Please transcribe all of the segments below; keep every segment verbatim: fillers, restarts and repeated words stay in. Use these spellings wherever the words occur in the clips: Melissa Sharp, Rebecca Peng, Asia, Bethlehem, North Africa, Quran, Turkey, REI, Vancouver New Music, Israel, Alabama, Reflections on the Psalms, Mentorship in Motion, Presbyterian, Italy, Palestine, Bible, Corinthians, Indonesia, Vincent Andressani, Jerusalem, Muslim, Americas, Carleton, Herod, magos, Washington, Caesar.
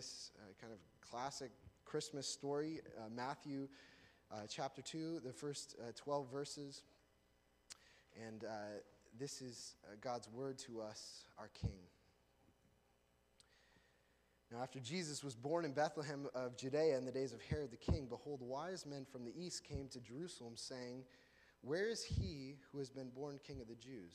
this uh, kind of classic Christmas story, uh, Matthew uh, chapter two, the first uh, twelve verses. And uh, this is uh, God's word to us, our King. Now, after Jesus was born in Bethlehem of Judea in the days of Herod the king, behold, wise men from the east came to Jerusalem, saying, "Where is he who has been born King of the Jews?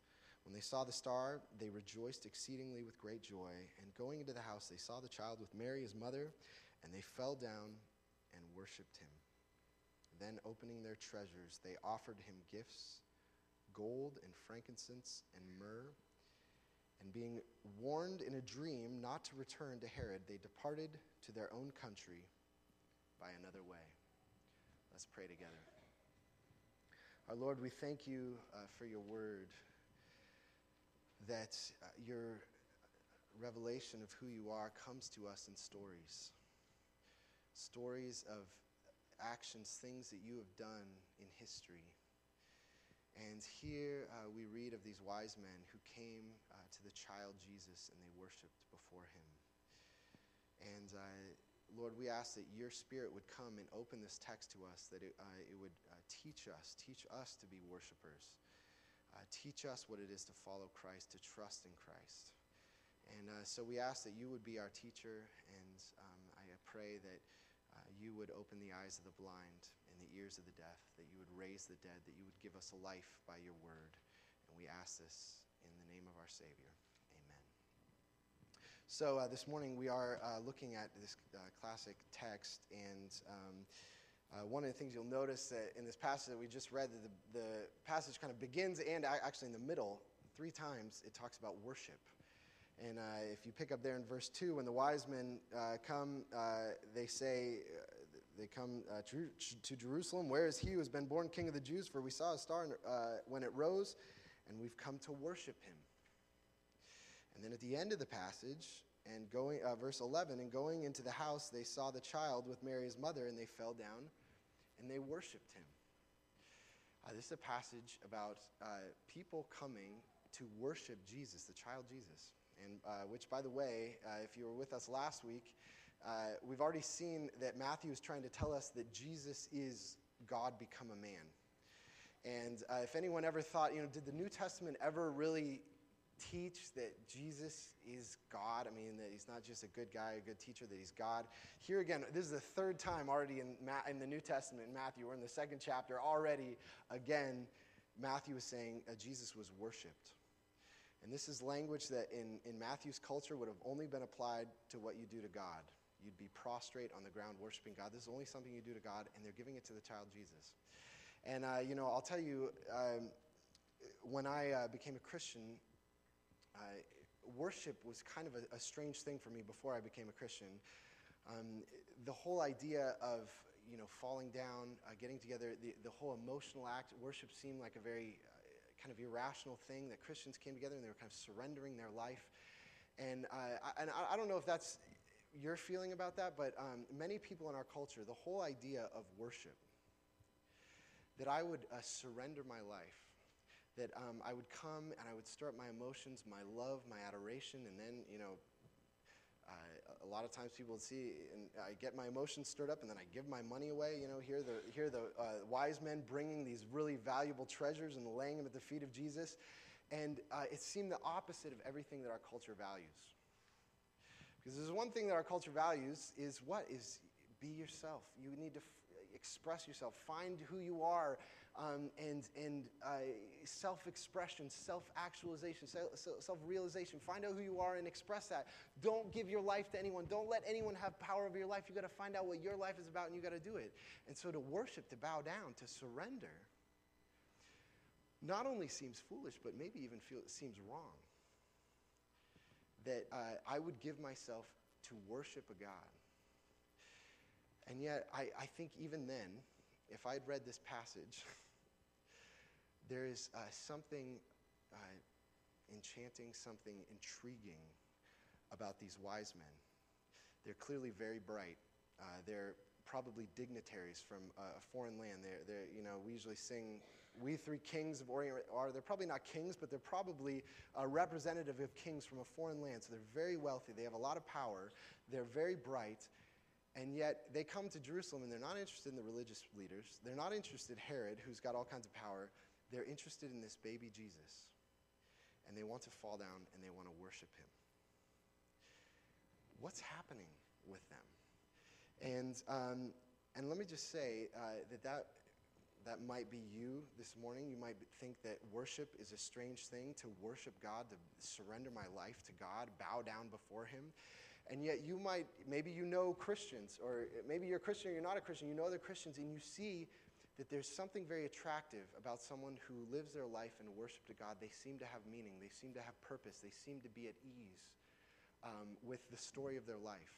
When they saw the star, they rejoiced exceedingly with great joy. And going into the house, they saw the child with Mary, his mother, and they fell down and worshipped him. Then, opening their treasures, they offered him gifts, gold and frankincense and myrrh. And being warned in a dream not to return to Herod, they departed to their own country by another way. Let's pray together. Our Lord, we thank you uh, for your word, that uh, your revelation of who you are comes to us in stories. Stories of actions, things that you have done in history. And here uh, we read of these wise men who came uh, to the child Jesus and they worshiped before him. And uh, Lord, we ask that your Spirit would come and open this text to us, that it, uh, it would uh, teach us, teach us to be worshipers. Uh, teach us what it is to follow Christ, to trust in Christ. And uh, so we ask that you would be our teacher, and um, I pray that uh, you would open the eyes of the blind and the ears of the deaf, that you would raise the dead, that you would give us a life by your word. And we ask this in the name of our Savior. Amen. So uh, this morning we are uh, looking at this uh, classic text, and Um, Uh, one of the things you'll notice that in this passage that we just read, that the, the passage kind of begins and actually in the middle, three times, it talks about worship. And uh, if you pick up there in verse two, when the wise men uh, come, uh, they say, uh, they come uh, to, to Jerusalem, "Where is he who has been born King of the Jews? For we saw a star uh, when it rose, and we've come to worship him." And then at the end of the passage, and going uh, verse eleven, "And going into the house, they saw the child with Mary's mother, and they fell down and they worshipped him." Uh, this is a passage about uh, people coming to worship Jesus, the child Jesus. And uh, which, by the way, uh, if you were with us last week, uh, we've already seen that Matthew is trying to tell us that Jesus is God become a man. And uh, if anyone ever thought, you know, did the New Testament ever really teach that Jesus is God? I mean, that he's not just a good guy, a good teacher, that he's God. Here again, this is the third time already in, Ma- in the New Testament, in Matthew, we're in the second chapter already. Again, Matthew is saying uh, Jesus was worshipped. And this is language that in, in Matthew's culture would have only been applied to what you do to God. You'd be prostrate on the ground worshiping God. This is only something you do to God, and they're giving it to the child Jesus. And, uh, you know, I'll tell you, um, when I uh, became a Christian, Uh, worship was kind of a, a strange thing for me before I became a Christian. Um, the whole idea of, you know, falling down, uh, getting together, the, the whole emotional act, worship seemed like a very uh, kind of irrational thing, that Christians came together and they were kind of surrendering their life. And, uh, I, and I don't know if that's your feeling about that, but um, many people in our culture, the whole idea of worship, that I would uh, surrender my life, that um, I would come and I would stir up my emotions, my love, my adoration, and then, you know, uh, a lot of times people would see, and I get my emotions stirred up, and then I give my money away. You know, here the here the uh, wise men bringing these really valuable treasures and laying them at the feet of Jesus, and uh, it seemed the opposite of everything that our culture values. Because there's one thing that our culture values is what is. Be yourself. You need to f- express yourself. Find who you are. um, and, and uh, self-expression, self-actualization, self-realization. Find out who you are and express that. Don't give your life to anyone. Don't let anyone have power over your life. You've got to find out what your life is about, and you've got to do it. And so to worship, to bow down, to surrender, not only seems foolish, but maybe even feel it seems wrong. That uh, I would give myself to worship a God. And yet, I, I think even then, if I'd read this passage, there is uh, something uh, enchanting, something intriguing about these wise men. They're clearly very bright. Uh, they're probably dignitaries from uh, a foreign land. They're, they're, you know, we usually sing, "We three kings of Orient are." They're probably not kings, but they're probably a representative of kings from a foreign land. So they're very wealthy. They have a lot of power. They're very bright. And yet they come to Jerusalem, and they're not interested in the religious leaders. They're not interested in Herod, who's got all kinds of power. They're interested in this baby Jesus. And they want to fall down, and they want to worship him. What's happening with them? And um, and let me just say uh, that, that that might be you this morning. You might think that worship is a strange thing, to worship God, to surrender my life to God, bow down before him. And yet you might, maybe you know Christians, or maybe you're a Christian or you're not a Christian, you know other Christians, and you see that there's something very attractive about someone who lives their life in worship to God. They seem to have meaning. They seem to have purpose. They seem to be at ease um, with the story of their life.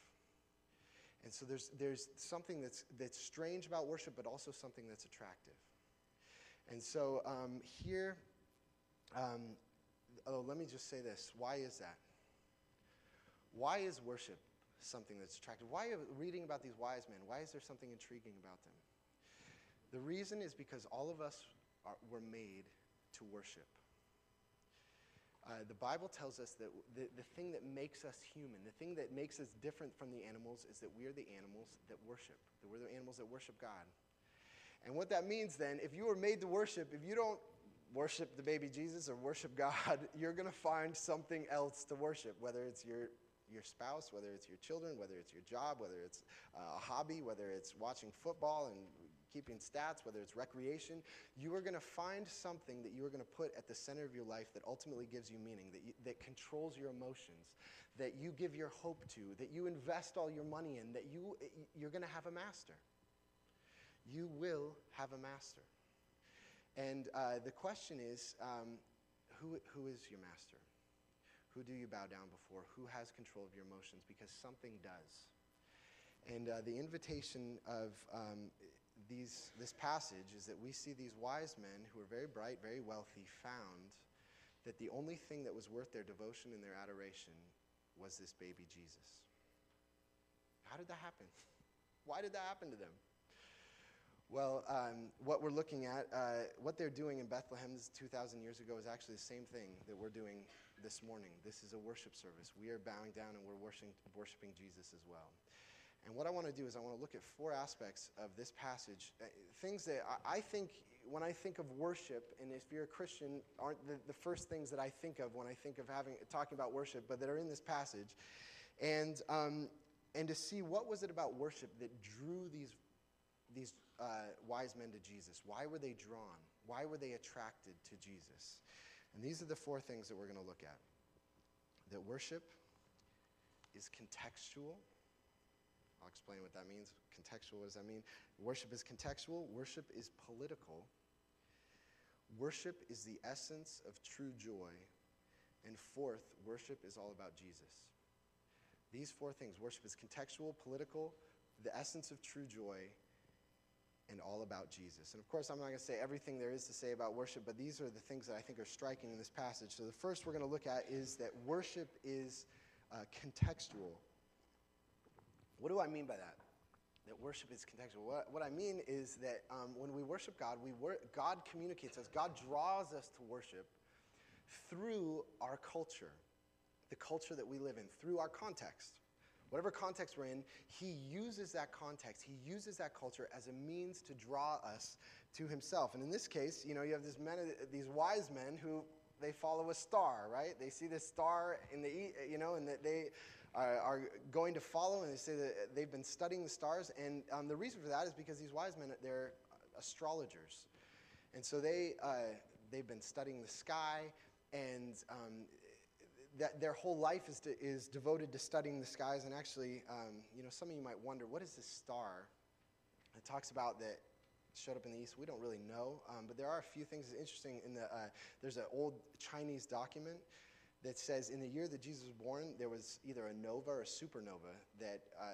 And so there's there's something that's that's strange about worship, but also something that's attractive. And so um, here, um, oh, let me just say this. Why is that? Why is worship something that's attractive? Why are reading about these wise men? Why is there something intriguing about them? The reason is because all of us are, were made to worship. Uh, the Bible tells us that the, the thing that makes us human, the thing that makes us different from the animals, is that we are the animals that worship. That we're the animals that worship God. And what that means then, if you were made to worship, if you don't worship the baby Jesus or worship God, you're going to find something else to worship, whether it's your your spouse, whether it's your children, whether it's your job, whether it's a hobby, whether it's watching football and keeping stats, whether it's recreation. You are going to find something that you are going to put at the center of your life that ultimately gives you meaning, that you, that controls your emotions, that you give your hope to, that you invest all your money in, that you, you're going to have a master. You will have a master. And uh, the question is, um, who who is your master? Who do you bow down before? Who has control of your emotions? Because something does. And uh, the invitation of um, these this passage is that we see these wise men who are very bright, very wealthy, found that the only thing that was worth their devotion and their adoration was this baby Jesus. How did that happen? Why did that happen to them? Well, um, what we're looking at, uh, what they're doing in Bethlehem two thousand years ago is actually the same thing that we're doing this morning. This is a worship service. We are bowing down and we're worshiping, worshiping Jesus as well. And what I want to do is I want to look at four aspects of this passage, uh, things that I, I think when I think of worship, and if you're a Christian, aren't the, the first things that I think of when I think of having talking about worship, but that are in this passage. And, um, and to see what was it about worship that drew these these uh, wise men to Jesus. Why were they drawn? Why were they attracted to Jesus? And these are the four things that we're going to look at. That worship is contextual. I'll explain what that means. Contextual, what does that mean? Worship is contextual. Worship is political. Worship is the essence of true joy. And fourth, worship is all about Jesus. These four things. Worship is contextual, political, the essence of true joy, and all about Jesus. And of course, I'm not going to say everything there is to say about worship, but these are the things that I think are striking in this passage. So the first we're going to look at is that worship is uh, contextual. What do I mean by that? That worship is contextual. What, what I mean is that um, when we worship God, we wor- God communicates us. God draws us to worship through our culture, the culture that we live in, through our context. Whatever context we're in, he uses that context, he uses that culture as a means to draw us to himself. And in this case, you know, you have these men, these wise men who, they follow a star, right? They see this star in the, you know, and that they are, are going to follow, and they say that they've been studying the stars. And um, the reason for that is because these wise men, they're astrologers. And so they, uh, they've been studying the sky, and um, that their whole life is, de- is devoted to studying the skies. And actually, um, you know, some of you might wonder, what is this star it talks about that showed up in the east? We don't really know, um, but there are a few things that's interesting. In the uh, there's an old Chinese document that says in the year that Jesus was born, there was either a nova or a supernova that uh,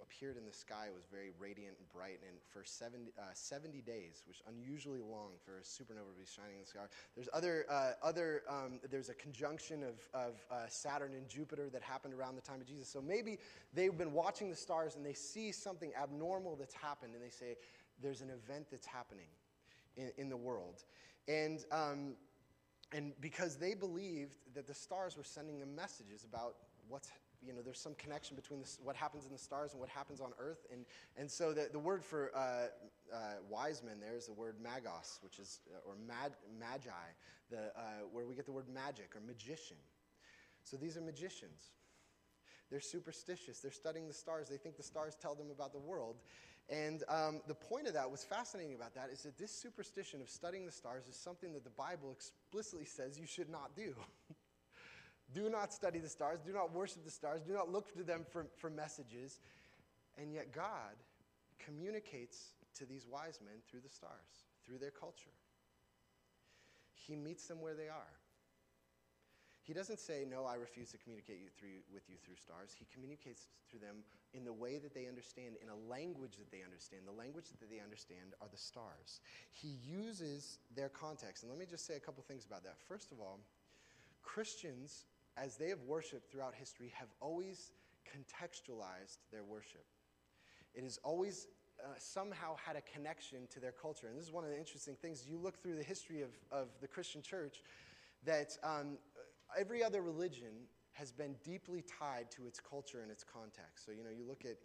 appeared in the sky. It was very radiant and bright, and for seventy, uh, seventy days, which unusually long for a supernova to be shining in the sky. There's other uh, other um, there's a conjunction of of uh, Saturn and Jupiter that happened around the time of Jesus. So maybe they've been watching the stars and they see something abnormal that's happened, and they say there's an event that's happening in, in the world, and. Um, And because they believed that the stars were sending them messages about what's, you know, there's some connection between this, what happens in the stars and what happens on Earth. And and so the, the word for uh, uh, wise men there is the word magos, which is, or mag, magi, the, uh, where we get the word magic or magician. So these are magicians. They're superstitious. They're studying the stars. They think the stars tell them about the world. And um, the point of that, what's fascinating about that, is that this superstition of studying the stars is something that the Bible explicitly says you should not do. Do not study the stars. Do not worship the stars. Do not look to them for, for messages. And yet God communicates to these wise men through the stars, through their culture. He meets them where they are. He doesn't say, no, I refuse to communicate you through, with you through stars. He communicates through them in the way that they understand, in a language that they understand. The language that they understand are the stars. He uses their context. And let me just say a couple things about that. First of all, Christians, as they have worshiped throughout history, have always contextualized their worship. It is always Uh, somehow had a connection to their culture. And this is one of the interesting things. You look through the history of, of the Christian church, that um, every other religion has been deeply tied to its culture and its context. So, you know, you look at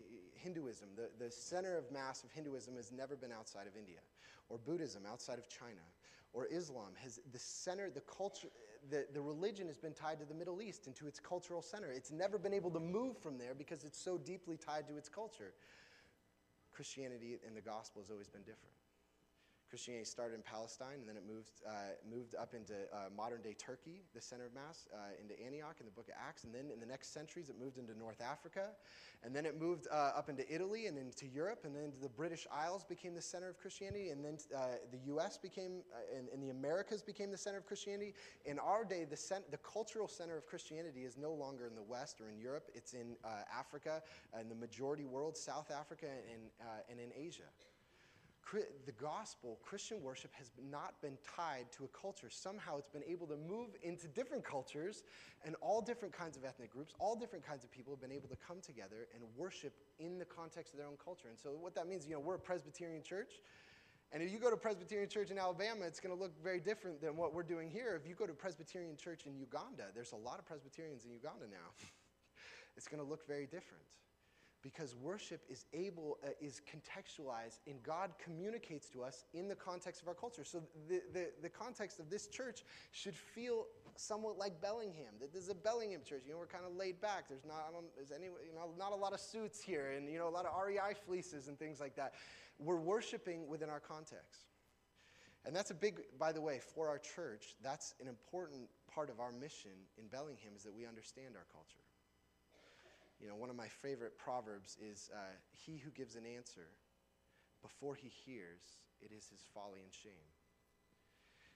Hinduism. The, the center of mass of Hinduism has never been outside of India, or Buddhism outside of China, or Islam. Has the center, the culture, the, the religion has been tied to the Middle East and to its cultural center. It's never been able to move from there because it's so deeply tied to its culture. Christianity and the gospel has always been different. Christianity started in Palestine, and then it moved uh, moved up into uh, modern-day Turkey, the center of mass, uh, into Antioch in the Book of Acts. And then in the next centuries, it moved into North Africa. And then it moved uh, up into Italy and into Europe. And then the British Isles became the center of Christianity. And then uh, the U S became, uh, and, and the Americas became the center of Christianity. In our day, the, cent- the cultural center of Christianity is no longer in the West or in Europe. It's in uh, Africa, and the majority world, South Africa, and, uh, and in Asia. The gospel, Christian worship, has not been tied to a culture. Somehow it's been able to move into different cultures, and all different kinds of ethnic groups, all different kinds of people have been able to come together and worship in the context of their own culture. And so what that means, you know, we're a Presbyterian church, and if you go to Presbyterian church in Alabama, it's going to look very different than what we're doing here. If you go to Presbyterian church in Uganda, there's a lot of Presbyterians in Uganda now. It's going to look very different. Because worship is able, uh, is contextualized, and God communicates to us in the context of our culture. So the, the, the context of this church should feel somewhat like Bellingham. That this is a Bellingham church. You know, we're kind of laid back. There's not, I don't, there's any, you know, not a lot of suits here, and you know, a lot of R E I fleeces and things like that. We're worshiping within our context, and that's a big, by the way, for our church. That's an important part of our mission in Bellingham, is that we understand our culture. You know, one of my favorite proverbs is, uh, he who gives an answer before he hears, it is his folly and shame.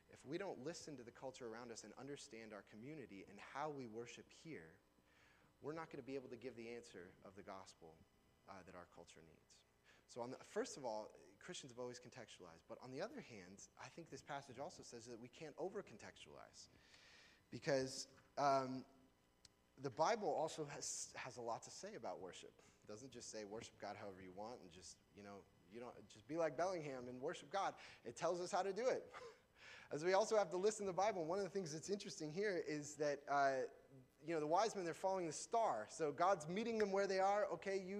If we don't listen to the culture around us and understand our community and how we worship here, we're not going to be able to give the answer of the gospel uh, that our culture needs. So on the, first of all, Christians have always contextualized. But on the other hand, I think this passage also says that we can't over-contextualize, because Um, the Bible also has, has a lot to say about worship. It doesn't just say worship God however you want, and just, you know, you don't just be like Bellingham and worship God. It tells us how to do it. As we also have to listen to the Bible, and one of the things that's interesting here is that, uh, you know, the wise men, they're following the star. So God's meeting them where they are. Okay, you,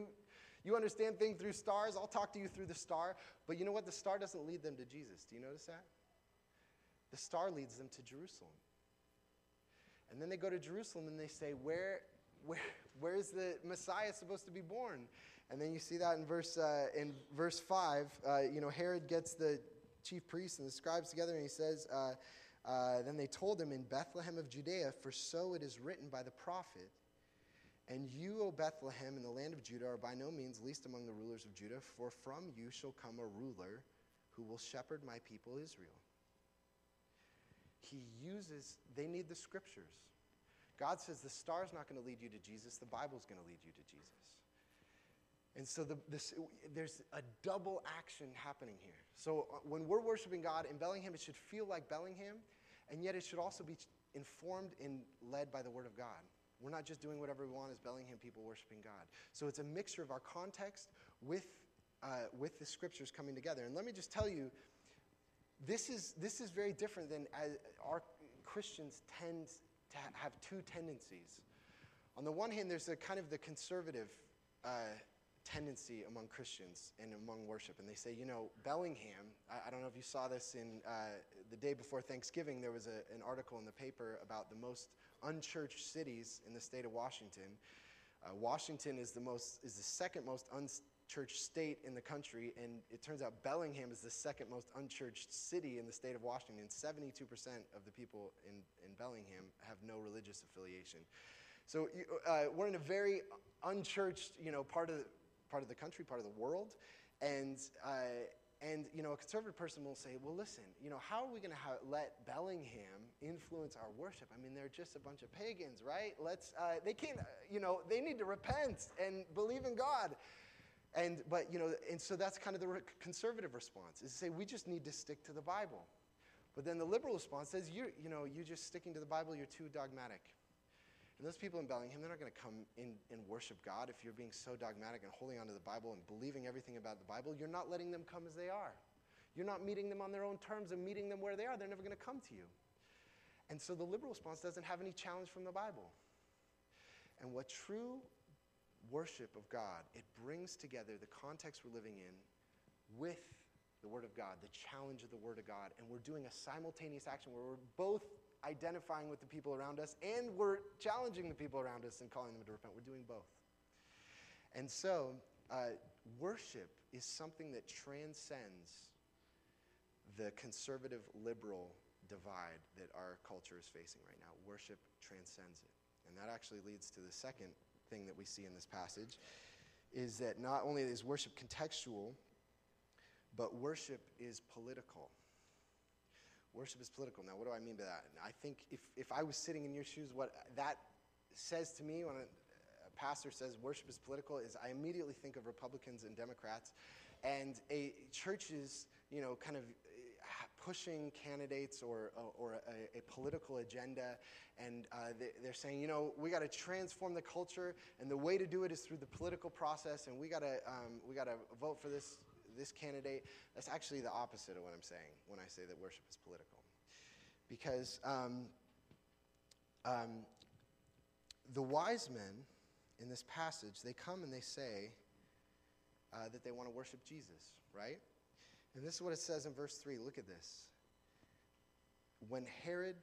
you understand things through stars. I'll talk to you through the star. But you know what? The star doesn't lead them to Jesus. Do you notice that? The star leads them to Jerusalem. And then they go to Jerusalem and they say, where, where, where is the Messiah supposed to be born? And then you see that in verse, uh, in verse five, uh, you know, Herod gets the chief priests and the scribes together, and he says, uh, uh, then they told him, in Bethlehem of Judea, for so it is written by the prophet, and you, O Bethlehem, in the land of Judah, are by no means least among the rulers of Judah, for from you shall come a ruler who will shepherd my people Israel. He uses, they need the scriptures. God says the star's not going to lead you to Jesus, the Bible's going to lead you to Jesus. And so the, this, there's a double action happening here. So when we're worshiping God in Bellingham, it should feel like Bellingham, and yet it should also be informed and led by the Word of God. We're not just doing whatever we want as Bellingham people worshiping God. So it's a mixture of our context with uh, with the scriptures coming together. And let me just tell you, this is this is very different than as our Christians tend to have two tendencies. On the one hand, there's a kind of the conservative uh, tendency among Christians and among worship. And they say, you know, Bellingham, I, I don't know if you saw this in uh, the day before Thanksgiving, there was a, an article in the paper about the most unchurched cities in the state of Washington. Uh, Washington is the most is the second most unchurched state in the country, and it turns out Bellingham is the second most unchurched city in the state of Washington. seventy-two percent of the people in, in Bellingham have no religious affiliation. So uh, we're in a very unchurched, you know, part of the, part of the country, part of the world, and uh, and you know, a conservative person will say, well, listen, you know, how are we going to ha- let Bellingham influence our worship? I mean, they're just a bunch of pagans, right? Let's uh, they can't, uh, you know, they need to repent and believe in God, and but you know, and so that's kind of the re- conservative response is to say we just need to stick to the Bible, but then the liberal response says you you know you just sticking to the Bible, you're too dogmatic. And those people in Bellingham, they're not going to come in and worship God if you're being so dogmatic and holding onto the Bible and believing everything about the Bible. You're not letting them come as they are. You're not meeting them on their own terms and meeting them where they are. They're never going to come to you. And so the liberal response doesn't have any challenge from the Bible. And what true worship of God, it brings together the context we're living in with the Word of God, the challenge of the Word of God. And we're doing a simultaneous action where we're both identifying with the people around us, and we're challenging the people around us and calling them to repent. We're doing both. And so uh, worship is something that transcends the conservative-liberal divide that our culture is facing right now. Worship transcends it. And that actually leads to the second thing that we see in this passage, is that not only is worship contextual, but worship is political. Worship is political. Now, what do I mean by that? I think if, if I was sitting in your shoes, what that says to me when a, a pastor says worship is political is I immediately think of Republicans and Democrats and a churches, you know, kind of pushing candidates or or a, a political agenda. And uh, they, they're saying, you know, we got to transform the culture, and the way to do it is through the political process, and we got to um, we got to vote for this. This candidate. That's actually the opposite of what I'm saying when I say that worship is political. Because um, um, the wise men in this passage, they come and they say uh, that they want to worship Jesus, right? And this is what it says in verse three. Look at this. When Herod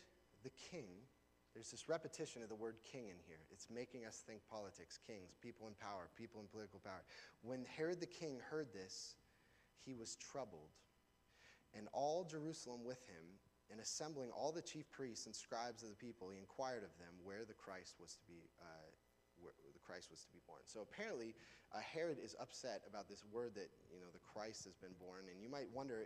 the king, there's this repetition of the word king in here. It's making us think politics, kings, people in power, people in political power. When Herod the king heard this, he was troubled, and all Jerusalem with him, and assembling all the chief priests and scribes of the people, he inquired of them where the Christ was to be, uh, where the Christ was to be born. So apparently, uh, Herod is upset about this word that, you know, the Christ has been born, and you might wonder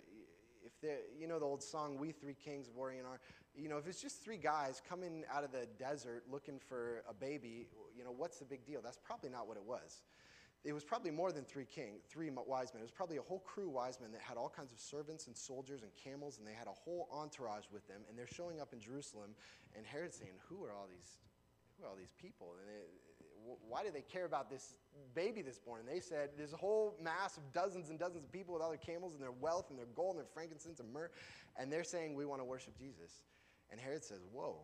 if there, you know, the old song, "We Three Kings of Orient Are," you know, if it's just three guys coming out of the desert looking for a baby, you know, what's the big deal? That's probably not what it was. It was probably more than three kings, three wise men. It was probably a whole crew of wise men that had all kinds of servants and soldiers and camels, and they had a whole entourage with them. And they're showing up in Jerusalem, and Herod's saying, "Who are all these? Who are all these people? And they, why do they care about this baby that's born?" And they said, "There's a whole mass of dozens and dozens of people with all their camels and their wealth and their gold and their frankincense and myrrh, and they're saying we want to worship Jesus." And Herod says, "Whoa,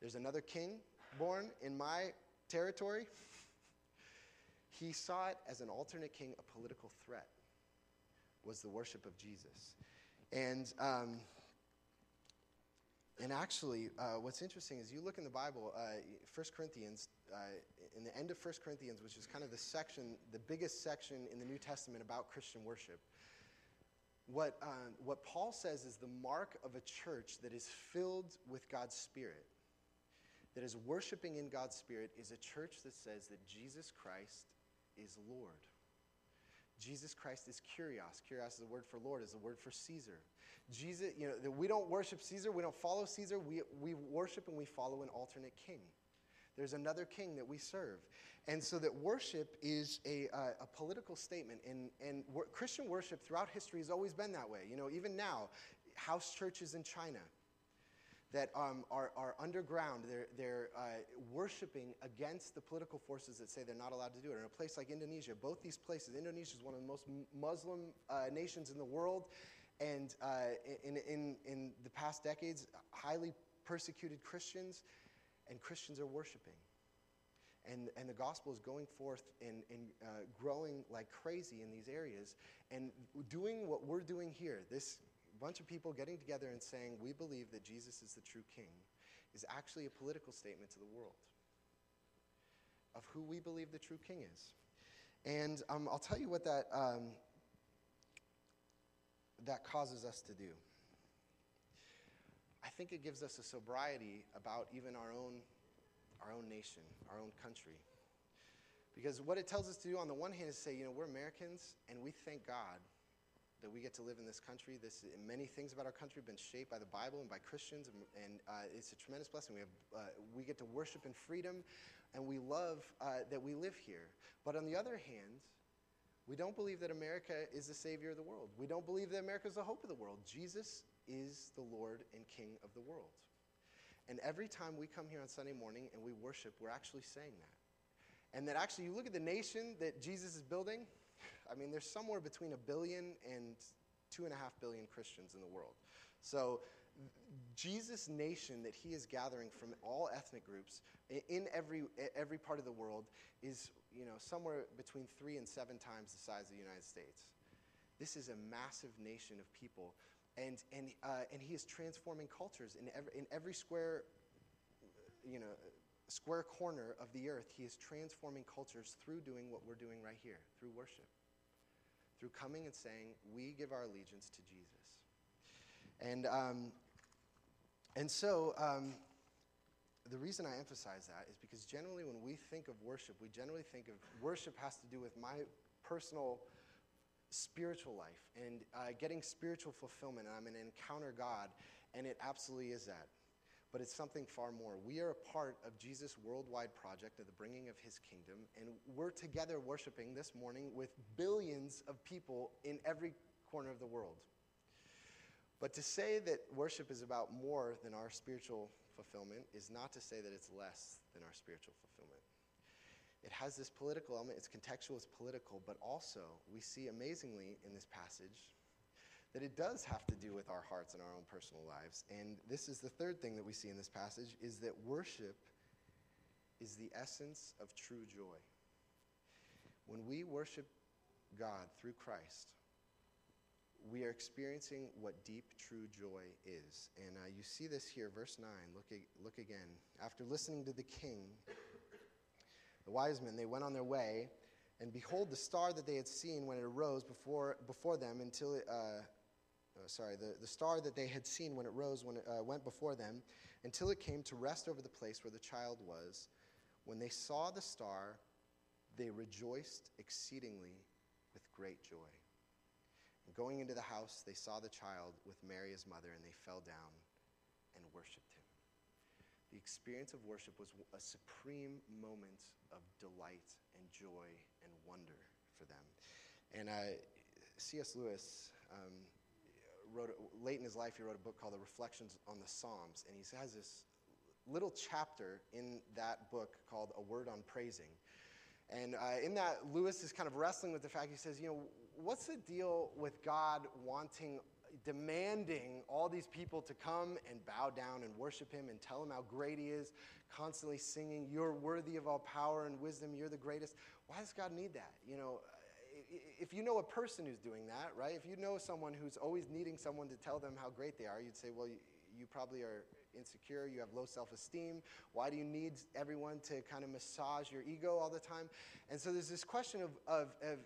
there's another king born in my territory." He saw it as an alternate king, a political threat, was the worship of Jesus. And um, and actually, uh, what's interesting is you look in the Bible, uh, First Corinthians, uh, in the end of First Corinthians, which is kind of the section, the biggest section in the New Testament about Christian worship, What, um, what Paul says is the mark of a church that is filled with God's Spirit, that is worshiping in God's Spirit, is a church that says that Jesus Christ is Lord. Jesus Christ is Kyrios. Kyrios is the word for Lord, is the word for Caesar. Jesus, you know, we don't worship Caesar, we don't follow Caesar, we, we worship and we follow an alternate king. There's another king that we serve. And so that worship is a, uh, a political statement. And, and wor- Christian worship throughout history has always been that way. You know, even now, house churches in China that um, are, are underground, they're, they're uh, worshiping against the political forces that say they're not allowed to do it. In a place like Indonesia, both these places, Indonesia is one of the most Muslim uh, nations in the world. And uh, in, in, in the past decades, highly persecuted Christians. And Christians are worshiping. And, and the gospel is going forth and, and uh, growing like crazy in these areas. And doing what we're doing here, this bunch of people getting together and saying, we believe that Jesus is the true king, is actually a political statement to the world of who we believe the true king is. And um, I'll tell you what that, um, that causes us to do. I think it gives us a sobriety about even our own, our own nation, our own country. Because what it tells us to do on the one hand is say, you know, we're Americans and we thank God that we get to live in this country. This, many things about our country have been shaped by the Bible and by Christians, and, and uh, it's a tremendous blessing. We have, uh, we get to worship in freedom, and we love uh, that we live here. But on the other hand, we don't believe that America is the savior of the world. We don't believe that America is the hope of the world. Jesus is the Lord and King of the world. And every time we come here on Sunday morning and we worship, we're actually saying that. And that actually, you look at the nation that Jesus is building, I mean, there's somewhere between a billion and two and a half billion Christians in the world. So Jesus' nation that he is gathering from all ethnic groups in every every part of the world is, you know, somewhere between three and seven times the size of the United States. This is a massive nation of people. And and uh, and he is transforming cultures in every in every square, you know, square corner of the earth. He is transforming cultures through doing what we're doing right here, through worship, through coming and saying we give our allegiance to Jesus. And um, and so um, the reason I emphasize that is because generally when we think of worship, we generally think of worship has to do with my personal spiritual life and uh, getting spiritual fulfillment. I'm going to encounter God, and it absolutely is that. But it's something far more. We are a part of Jesus' worldwide project of the bringing of his kingdom, and we're together worshiping this morning with billions of people in every corner of the world. But to say that worship is about more than our spiritual fulfillment is not to say that it's less than our spiritual fulfillment. It has this political element, it's contextual, it's political, but also we see amazingly in this passage that it does have to do with our hearts and our own personal lives. And this is the third thing that we see in this passage, is that worship is the essence of true joy. When we worship God through Christ, we are experiencing what deep, true joy is. And uh, you see this here, verse nine, look, a- look again. After listening to the king, the wise men, they went on their way, and behold, the star that they had seen when it arose before before them until, it, uh, oh, sorry, the, the star that they had seen when it rose when it uh, went before them until it came to rest over the place where the child was. When they saw the star, they rejoiced exceedingly with great joy. And going into the house, they saw the child with Mary his mother, and they fell down and worshipped him. The experience of worship was a supreme moment of delight and joy and wonder for them. And uh, C S Lewis um, wrote, late in his life, he wrote a book called The Reflections on the Psalms. And he has this little chapter in that book called A Word on Praising. And uh, in that, Lewis is kind of wrestling with the fact, he says, you know, what's the deal with God wanting demanding all these people to come and bow down and worship him and tell him how great he is, constantly singing, you're worthy of all power and wisdom, you're the greatest. Why does God need that? You know, if you know a person who's doing that, right, if you know someone who's always needing someone to tell them how great they are, you'd say, well, you, you probably are insecure, you have low self-esteem, why do you need everyone to kind of massage your ego all the time? And so there's this question of, of, of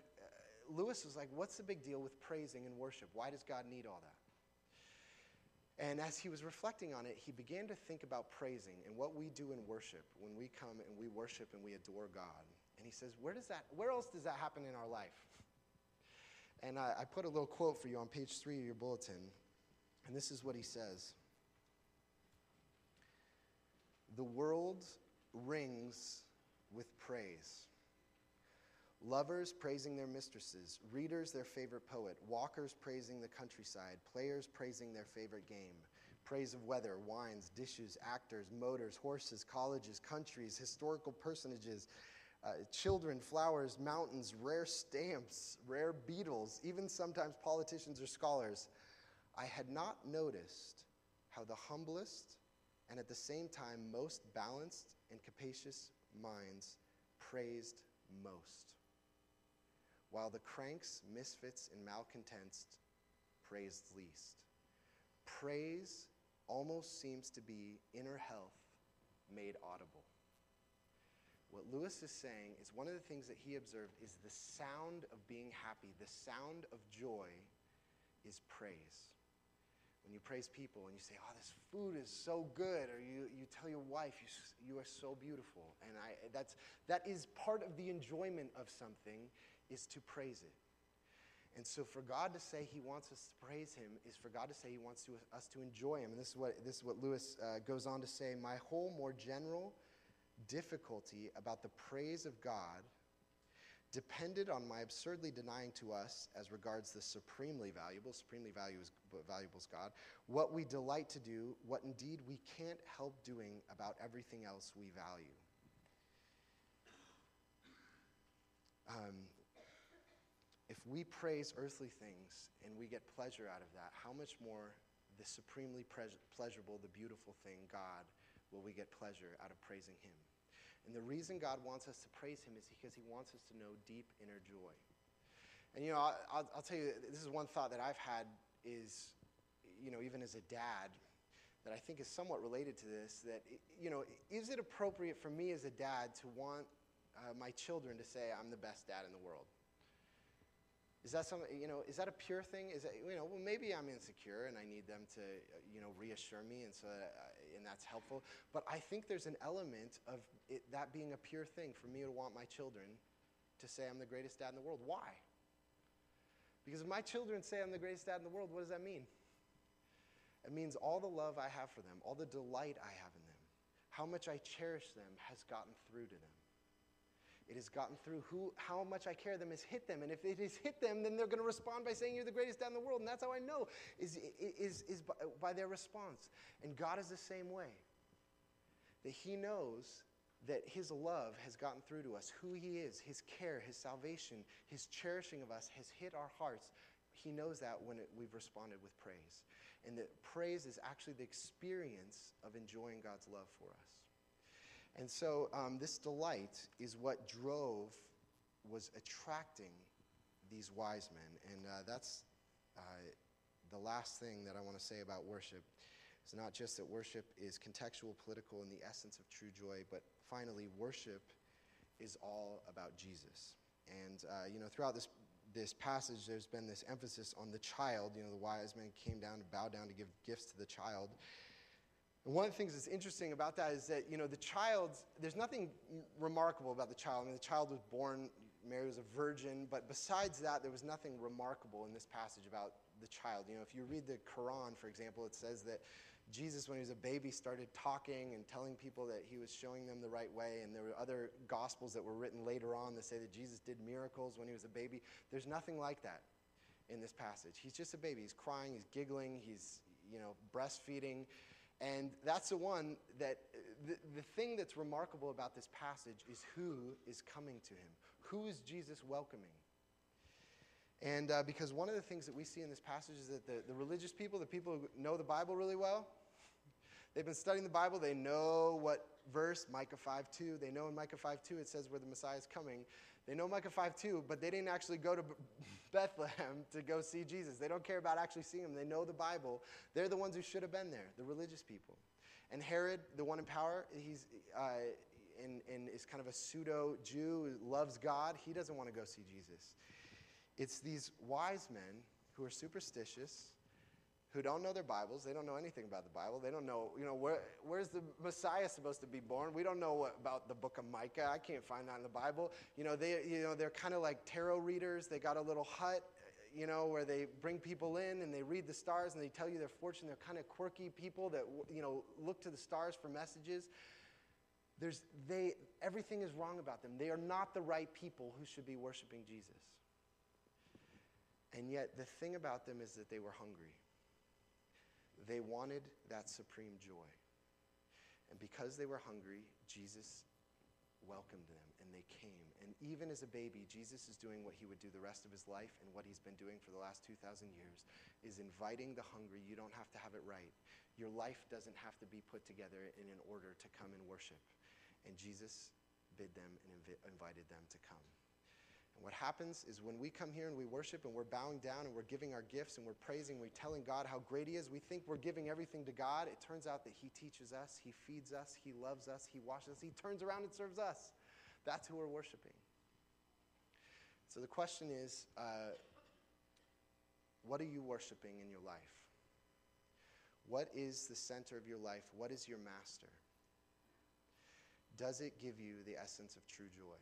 Lewis was like, what's the big deal with praising and worship? Why does God need all that? And as he was reflecting on it, he began to think about praising and what we do in worship when we come and we worship and we adore God. And he says, where does that, where else does that happen in our life? And I, I put a little quote for you on page three of your bulletin. And this is what he says. The world rings with praise. Lovers praising their mistresses, readers their favorite poet, walkers praising the countryside, players praising their favorite game, praise of weather, wines, dishes, actors, motors, horses, colleges, countries, historical personages, uh, children, flowers, mountains, rare stamps, rare beetles, even sometimes politicians or scholars. I had not noticed how the humblest and at the same time most balanced and capacious minds praised most, while the cranks, misfits, and malcontents praised least. Praise almost seems to be inner health made audible. What Lewis is saying is one of the things that he observed is the sound of being happy, the sound of joy is praise. When you praise people and you say, oh, this food is so good, or you, you tell your wife, you, you are so beautiful. And I, that's, that is part of the enjoyment of something, is to praise it. And so for God to say he wants us to praise him is for God to say he wants to, us to enjoy him. And this is what, this is what Lewis uh, goes on to say. My whole more general difficulty about the praise of God depended on my absurdly denying to us, as regards the supremely valuable, supremely valuable is, valuable is God, what we delight to do, what indeed we can't help doing about everything else we value. Um, if we praise earthly things and we get pleasure out of that, how much more the supremely pleas- pleasurable, the beautiful thing, God, will we get pleasure out of praising him? And the reason God wants us to praise him is because he wants us to know deep inner joy. And, you know, I'll, I'll tell you, this is one thought that I've had is, you know, even as a dad, that I think is somewhat related to this, that, you know, is it appropriate for me as a dad to want uh, my children to say I'm the best dad in the world? Is that something, you know, is that a pure thing? Is that, you know, well, maybe I'm insecure and I need them to, you know, reassure me, and so that I, and that's helpful. But I think there's an element of it, that being a pure thing for me to want my children to say I'm the greatest dad in the world. Why? Because if my children say I'm the greatest dad in the world, what does that mean? It means all the love I have for them, all the delight I have in them, how much I cherish them has gotten through to them. It has gotten through who, how much I care them has hit them. And if it has hit them, then they're going to respond by saying, you're the greatest dad in the world. And that's how I know, is, is, is by, by their response. And God is the same way. That he knows that his love has gotten through to us, who he is, his care, his salvation, his cherishing of us has hit our hearts. He knows that when it, we've responded with praise. And that praise is actually the experience of enjoying God's love for us. And so um, this delight is what drove, was attracting these wise men. And uh, that's uh, the last thing that I want to say about worship. It's not just that worship is contextual, political, and the essence of true joy, but finally, worship is all about Jesus. And, uh, you know, throughout this this passage, there's been this emphasis on the child. You know, the wise men came down to bow down to give gifts to the child. And one of the things that's interesting about that is that, you know, the child, there's nothing remarkable about the child. I mean, the child was born, Mary was a virgin, but besides that, there was nothing remarkable in this passage about the child. You know, if you read the Quran, for example, it says that Jesus, when he was a baby, started talking and telling people that he was showing them the right way, and there were other gospels that were written later on that say that Jesus did miracles when he was a baby. There's nothing like that in this passage. He's just a baby. He's crying, he's giggling, he's, you know, breastfeeding. And that's the one that, the, the thing that's remarkable about this passage is who is coming to him. Who is Jesus welcoming? And uh, because one of the things that we see in this passage is that the, the religious people, the people who know the Bible really well, they've been studying the Bible, they know what verse, Micah five two, they know in Micah five two it says where the Messiah is coming. They know Micah five two, but they didn't actually go to Bethlehem to go see Jesus. They don't care about actually seeing him. They know the Bible. They're the ones who should have been there, the religious people. And Herod, the one in power, he's uh, and, and is kind of a pseudo-Jew, loves God. He doesn't want to go see Jesus. It's these wise men who are superstitious, who don't know their Bibles. They don't know anything about the Bible. They don't know, you know, where, where's the Messiah supposed to be born? We don't know what, about the book of Micah. I can't find that in the Bible. You know, they, you know, they're kind of like tarot readers. They got a little hut, you know, where they bring people in and they read the stars and they tell you their fortune. They're kind of quirky people that, you know, look to the stars for messages. There's, they, everything is wrong about them. They are not the right people who should be worshiping Jesus. And yet the thing about them is that they were hungry. They wanted that supreme joy. And because they were hungry, Jesus welcomed them, and they came. And even as a baby, Jesus is doing what he would do the rest of his life and what he's been doing for the last two thousand years, is inviting the hungry. You don't have to have it right. Your life doesn't have to be put together in an order to come and worship. And Jesus bid them and inv- invited them to come. And what happens is when we come here and we worship and we're bowing down and we're giving our gifts and we're praising, we're telling God how great he is, we think we're giving everything to God. It turns out that he teaches us, he feeds us, he loves us, he washes us, he turns around and serves us. That's who we're worshiping. So the question is, uh, what are you worshiping in your life? What is the center of your life? What is your master? Does it give you the essence of true joy?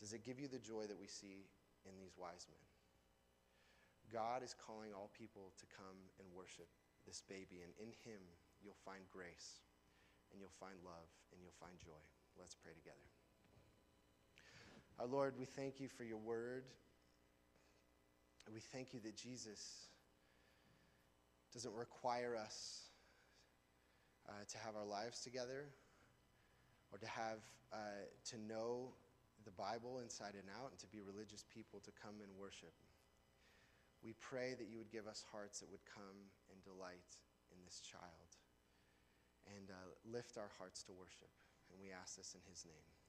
Does it give you the joy that we see in these wise men? God is calling all people to come and worship this baby, and in him you'll find grace, and you'll find love, and you'll find joy. Let's pray together. Our Lord, we thank you for your word. We thank you that Jesus doesn't require us uh, to have our lives together or to have uh, to know the Bible inside and out, and to be religious people to come and worship. We pray that you would give us hearts that would come and delight in this child, and uh, lift our hearts to worship. And we ask this in his name.